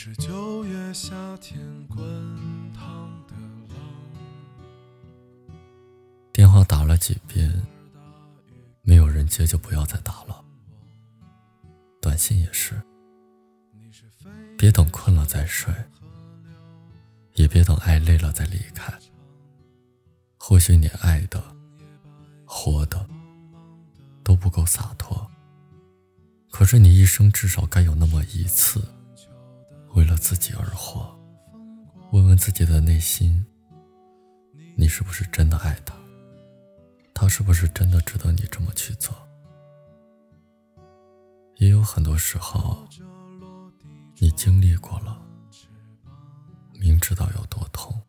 是9月夏天滚烫的浪。电话打了几遍，没有人接就不要再打了。短信也是，别等困了再睡，也别等爱累了再离开。或许你爱的、活的都不够洒脱，可是你一生至少该有那么一次为了自己而活。问问自己的内心，你是不是真的爱他？他是不是真的值得你这么去做？也有很多时候，你经历过了，明知道有多痛，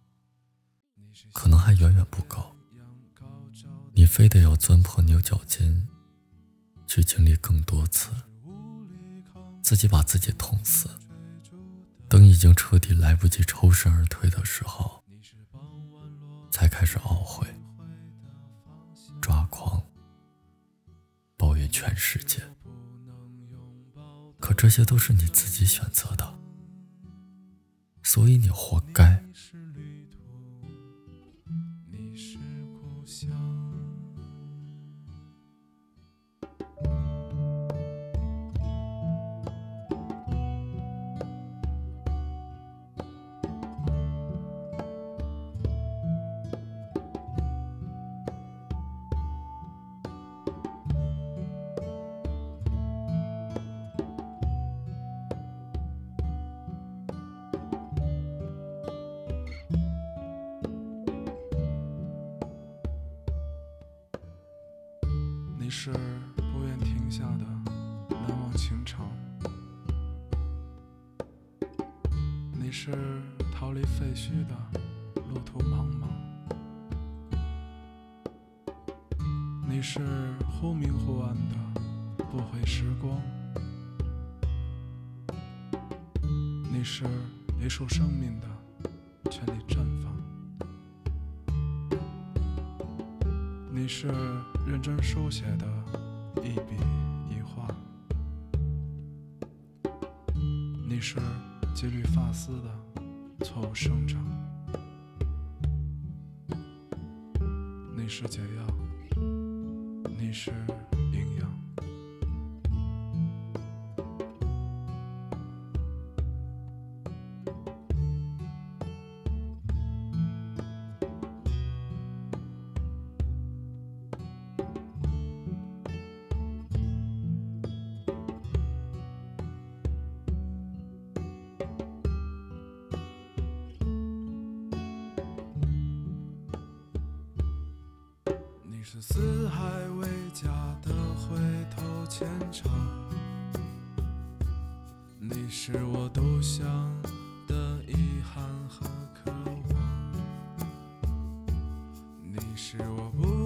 可能还远远不够，你非得要钻破牛角尖去经历更多次，自己把自己捅死。等已经彻底来不及抽身而退的时候，才开始懊悔、抓狂、抱怨全世界。可这些都是你自己选择的，所以你活该。你是不愿停下的难忘情长，你是逃离废墟的路途茫茫，你是忽明忽暗的不悔时光，你是一束生命的全力绽放，你是认真书写的一笔一画，你是几缕发丝的错误生长，你是解药，你是营养。你是四海为家的回头牵肠，你是我独享的遗憾和渴望，你是我不